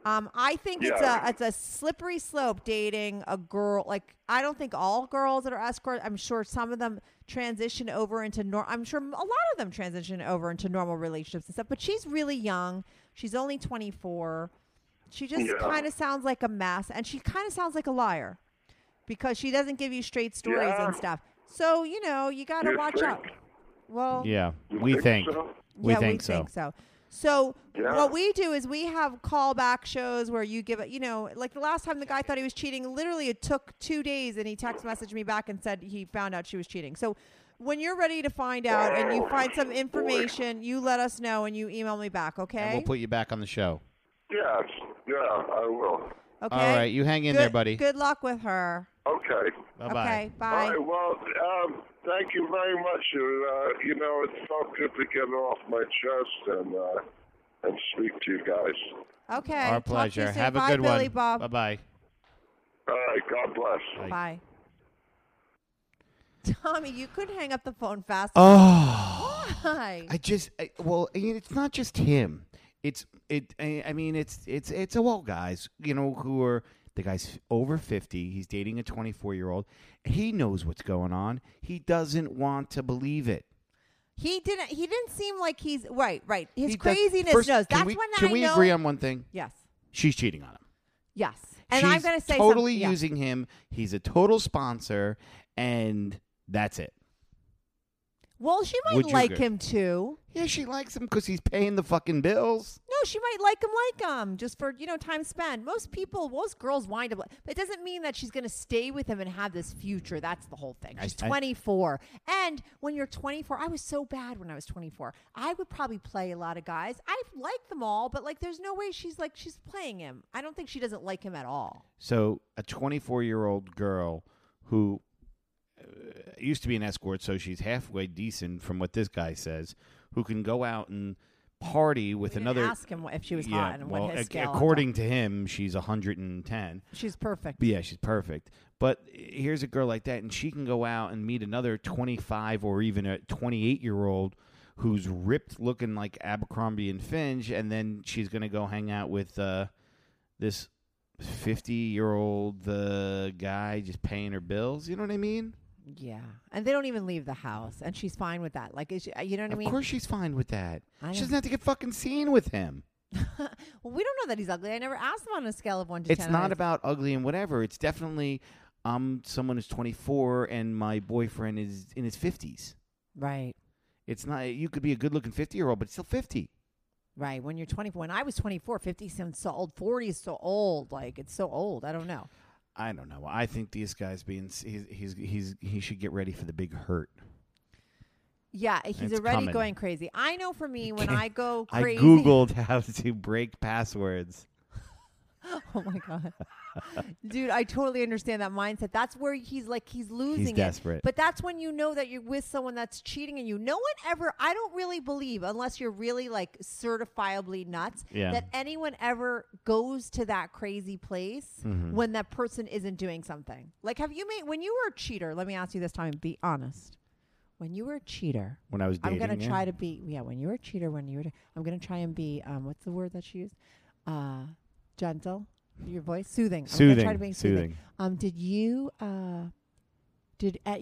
I think it's a slippery slope dating a girl. Like, I don't think all girls that are escorts, I'm sure some of them transition over into I'm sure a lot of them transition over into normal relationships and stuff, but she's really young. She's only 24. She just kind of sounds like a mess, and she kind of sounds like a liar because she doesn't give you straight stories and stuff. So, you know, you got to watch out. Well, yeah, we think. We think so. So what we do is we have callback shows where you give it, you know, like the last time the guy thought he was cheating, literally it took 2 days and he text messaged me back and said he found out she was cheating. So when you're ready to find out and you find some information, you let us know and you email me back, okay? And we'll put you back on the show. Yes. Yeah, I will. Okay. All right, you hang in there, buddy. Good luck with her. Okay. Bye-bye. Okay, bye. All right, well, thank you very much. You know, it's so good to get off my chest and speak to you guys. Okay. Our pleasure. Have a good one. Bye, Billy Bob. Bye-bye. All right, God bless. Bye. Tommy, you could hang up the phone faster. Oh. Why? It's not just him. It's all guys, you know, who are the guy's over 50. He's dating a 24-year-old. He knows what's going on. He doesn't want to believe it. He didn't seem like he's right. His craziness knows. That's when I know. Can we agree on one thing? Yes. She's cheating on him. Yes. And I'm going to say totally using him. He's a total sponsor, and that's it. Well, she might like him, too. Yeah, she likes him because he's paying the fucking bills. No, she might like him, just for, you know, time spent. Most girls wind up. It doesn't mean that she's going to stay with him and have this future. That's the whole thing. She's 24. And when you're 24, I was so bad when I was 24. I would probably play a lot of guys. I like them all, but, like, there's no way she's playing him. I don't think she doesn't like him at all. So a 24-year-old girl who... used to be an escort, so she's halfway decent from what this guy says, who can go out and party with another. Ask him if she was hot and what his scale. According to him, she's 110. She's perfect. Yeah, she's perfect. But here's a girl like that, and she can go out and meet another 25 or even a 28-year-old who's ripped looking like Abercrombie and Finch, and then she's going to go hang out with this 50-year-old guy just paying her bills. You know what I mean? Yeah, and they don't even leave the house, and she's fine with that. Like, you know what I mean? Of course she's fine with that. She doesn't have to get fucking seen with him. Well, we don't know that he's ugly. I never asked him on a scale of 1 to 10. It's not about ugly and whatever. It's definitely someone who's 24 and my boyfriend is in his 50s. Right. It's not. You could be a good-looking 50-year-old, but it's still 50. Right. When you're 24. When I was 24, 50 sounds so old. 40 is so old. Like, it's so old. I don't know. I think these guys he should get ready for the big hurt. Yeah, he's already going crazy. I know for me, when I go crazy. I Googled how to break passwords. Oh, my God. Dude, I totally understand that mindset. That's where he's losing it. He's desperate. But that's when you know that you're with someone that's cheating on you. No one ever, I don't really believe, unless you're really like certifiably nuts, that anyone ever goes to that crazy place when that person isn't doing something. Like, when you were a cheater, let me ask you this time and be honest. When you were a cheater. When I was dating. I'm going to try to be, when you were a cheater, I'm going to try and be, what's the word that she used? Gentle. Your voice? Soothing. I'm gonna try to be soothing. Did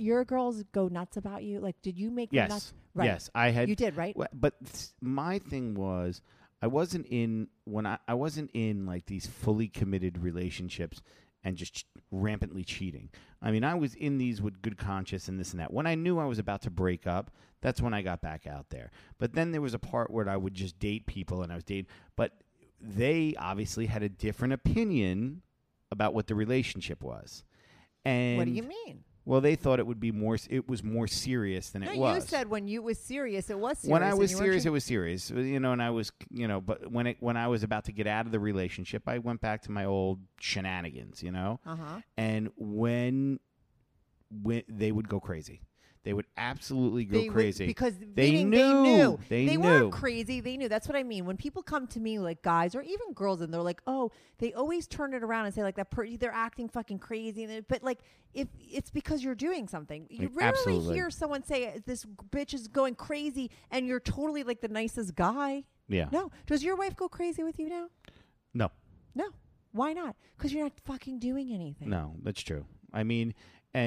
your girls go nuts about you? Like, did you make them nuts? Right. Yes, I had. You did, right? But my thing was, I wasn't in like these fully committed relationships and just rampantly cheating. I mean, I was in these with good conscience and this and that. When I knew I was about to break up, that's when I got back out there. But then there was a part where I would just date people and I was dating, but they obviously had a different opinion about what the relationship was. And what do you mean? Well, they thought it would be more. It was more serious than it was. You said when you was serious, it was serious. When I was serious, it was serious. You know, and I was, you know, but when I was about to get out of the relationship, I went back to my old shenanigans. You know, and when they would go crazy. They would absolutely go crazy. Because they knew. They weren't crazy. They knew. That's what I mean. When people come to me, like guys or even girls, and they're like, oh, they always turn it around and say, like, they're acting fucking crazy. But, like, if it's because you're doing something. You rarely hear someone say, this bitch is going crazy, and you're totally, like, the nicest guy. Yeah. No. Does your wife go crazy with you now? No. No. Why not? Because you're not fucking doing anything. No, that's true. I mean... But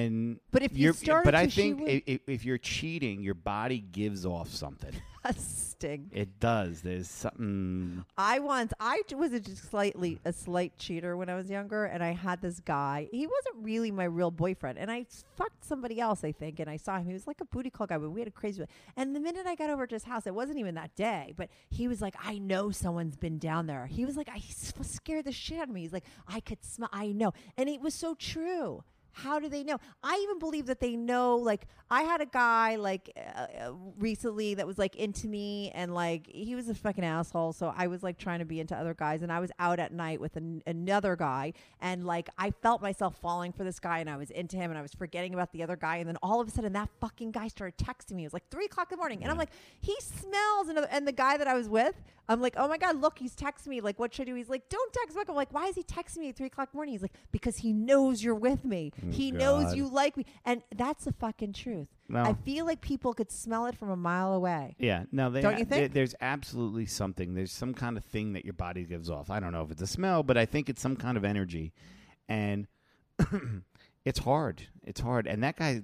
I think if you're cheating, your body gives off something. A sting. It does. There's something. I was a slight cheater when I was younger, and I had this guy. He wasn't really my real boyfriend, and I fucked somebody else, I think. And I saw him. He was like a booty call guy, but we had a crazy. And the minute I got over to his house, it wasn't even that day, but he was like, "I know someone's been down there." He was like, "I scared the shit out of me." He's like, "I could smell. I know," and it was so true. How do they know? I even believe that they know. Like, I had a guy recently that was like into me, and like he was a fucking asshole. So I was like trying to be into other guys, and I was out at night with another guy, and like I felt myself falling for this guy, and I was into him, and I was forgetting about the other guy, and then all of a sudden that fucking guy started texting me. It was like 3:00 in the morning, and I'm like, he smells another. And the guy that I was with, I'm like, oh my God, look, he's texting me. Like, what should I do? He's like, don't text back. I'm like, why is he texting me at 3:00 in the morning? He's like, because he knows you're with me. He knows you like me. And that's the fucking truth. No. I feel like people could smell it from a mile away. Yeah. No, don't you think? There's absolutely something. There's some kind of thing that your body gives off. I don't know if it's a smell, but I think it's some kind of energy. And it's hard. It's hard. And that guy...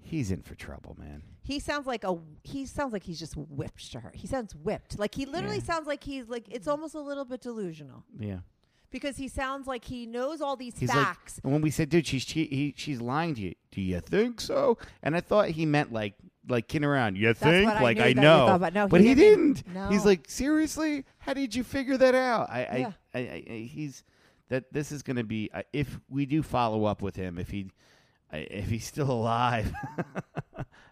He's in for trouble, man. He sounds like he's just whipped to her. He sounds whipped. Like he literally sounds like he's like, it's almost a little bit delusional. Yeah. Because he sounds like he knows all these facts. Like, and when we said, dude, she's lying to you. Do you think so? And I thought he meant like kidding around. You think? Like I know. But he didn't. No. He's like, seriously? How did you figure that out? This is going to be, if we do follow up with him, if he's still alive,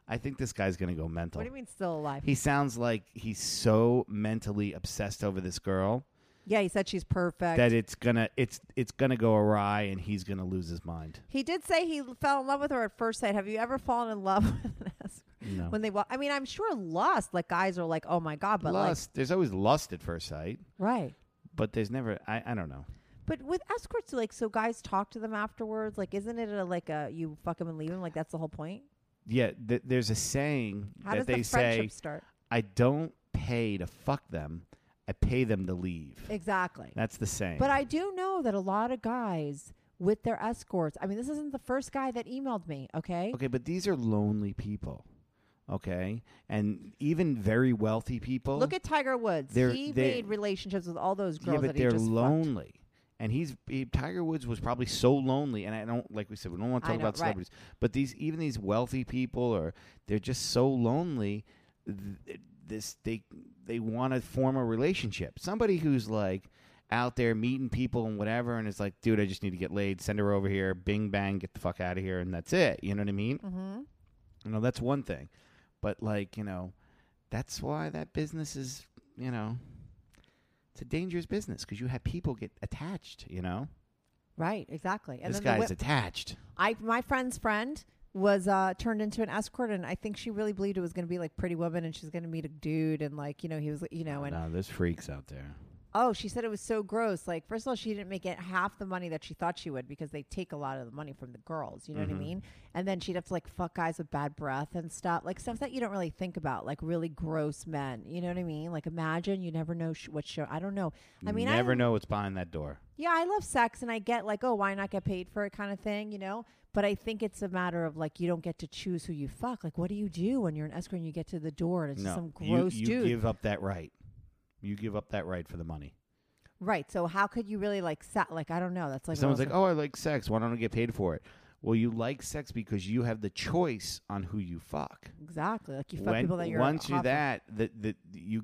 I think this guy's going to go mental. What do you mean still alive? He sounds like he's so mentally obsessed over this girl. Yeah, he said she's perfect. That it's gonna go awry, and he's going to lose his mind. He did say he fell in love with her at first sight. Have you ever fallen in love with an ass? No. I mean, I'm sure lust. Like guys are like, oh my God, but lust. Like, there's always lust at first sight, right? But there's never. I don't know. But with escorts, like, so guys talk to them afterwards. Like, isn't it you fuck them and leave them? Like, that's the whole point? Yeah. There's a saying that they say. How does the friendship start? I don't pay to fuck them. I pay them to leave. Exactly. That's the saying. But I do know that a lot of guys with their escorts. I mean, this isn't the first guy that emailed me, okay? Okay, but these are lonely people. Okay, and even very wealthy people. Look at Tiger Woods. He made relationships with all those girls that he just fucked. Yeah, but they're lonely. Fucked. And Tiger Woods was probably so lonely, and I don't, like we said, we don't want to talk about celebrities, right. But even these wealthy people, or they're just so lonely. They want to form a relationship. Somebody who's like out there meeting people and whatever, and it's like, dude, I just need to get laid. Send her over here. Bing bang, get the fuck out of here, and that's it. You know what I mean? Mm-hmm. You know, that's one thing, but like, you know, that's why that business is, you know. It's a dangerous business because you have people get attached, you know? Right, exactly. And this guy's attached. My friend's friend was turned into an escort, and I think she really believed it was going to be like Pretty Woman, and she's going to meet a dude, and like, you know, he was, you know. No, there's freaks out there. Oh, she said it was so gross. Like, first of all, she didn't make it half the money that she thought she would because they take a lot of the money from the girls. You know what I mean? And then she'd have to, like, fuck guys with bad breath and stuff. Like, stuff that you don't really think about. Like, really gross men. You know what I mean? Like, imagine you never know what show. I don't know. I mean, I never know what's behind that door. Yeah, I love sex, and I get, like, oh, why not get paid for it kind of thing, you know? But I think it's a matter of, like, you don't get to choose who you fuck. Like, what do you do when you're an escort and you get to the door and it's just some gross dude? You give up that right. You give up that right for the money. Right. So how could you really like sex? Like, I don't know. That's like someone's like, oh, I like sex. Why don't I get paid for it? Well, you like sex because you have the choice on who you fuck. Exactly. Like you fuck people that you're. Once you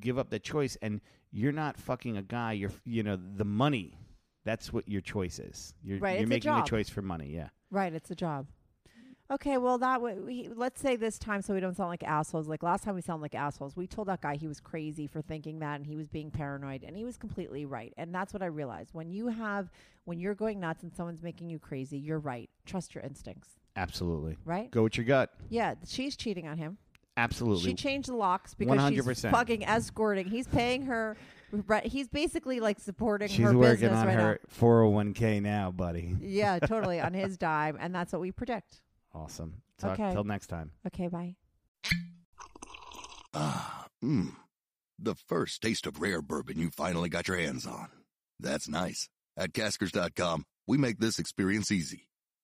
give up the choice, and you're not fucking a guy. You're, you know, the money. That's what your choice is. You're, right, you're making a choice for money. Yeah. Right. It's a job. Okay. Well, that let's say this time so we don't sound like assholes. Like last time we sound like assholes. We told that guy he was crazy for thinking that and he was being paranoid and he was completely right. And that's what I realized. When you're going nuts and someone's making you crazy, you're right. Trust your instincts. Absolutely. Right? Go with your gut. Yeah. She's cheating on him. Absolutely. She changed the locks because 100%. She's fucking escorting. He's paying her. He's basically like supporting her business. She's working on her 401k now, buddy. Yeah, totally. On his dime. And that's what we predict. Awesome. Talk till next time. Okay, bye. The first taste of rare bourbon you finally got your hands on. That's nice. At Caskers.com, we make this experience easy.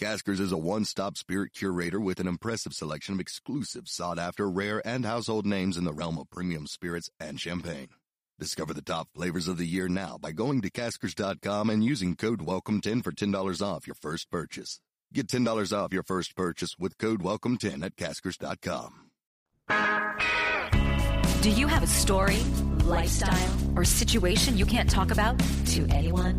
Caskers is a one-stop spirit curator with an impressive selection of exclusive, sought-after, rare, and household names in the realm of premium spirits and champagne. Discover the top flavors of the year now by going to Caskers.com and using code WELCOME10 for $10 off your first purchase. Get $10 off your first purchase with code WELCOME10 at Caskers.com. Do you have a story, lifestyle, or situation you can't talk about to anyone?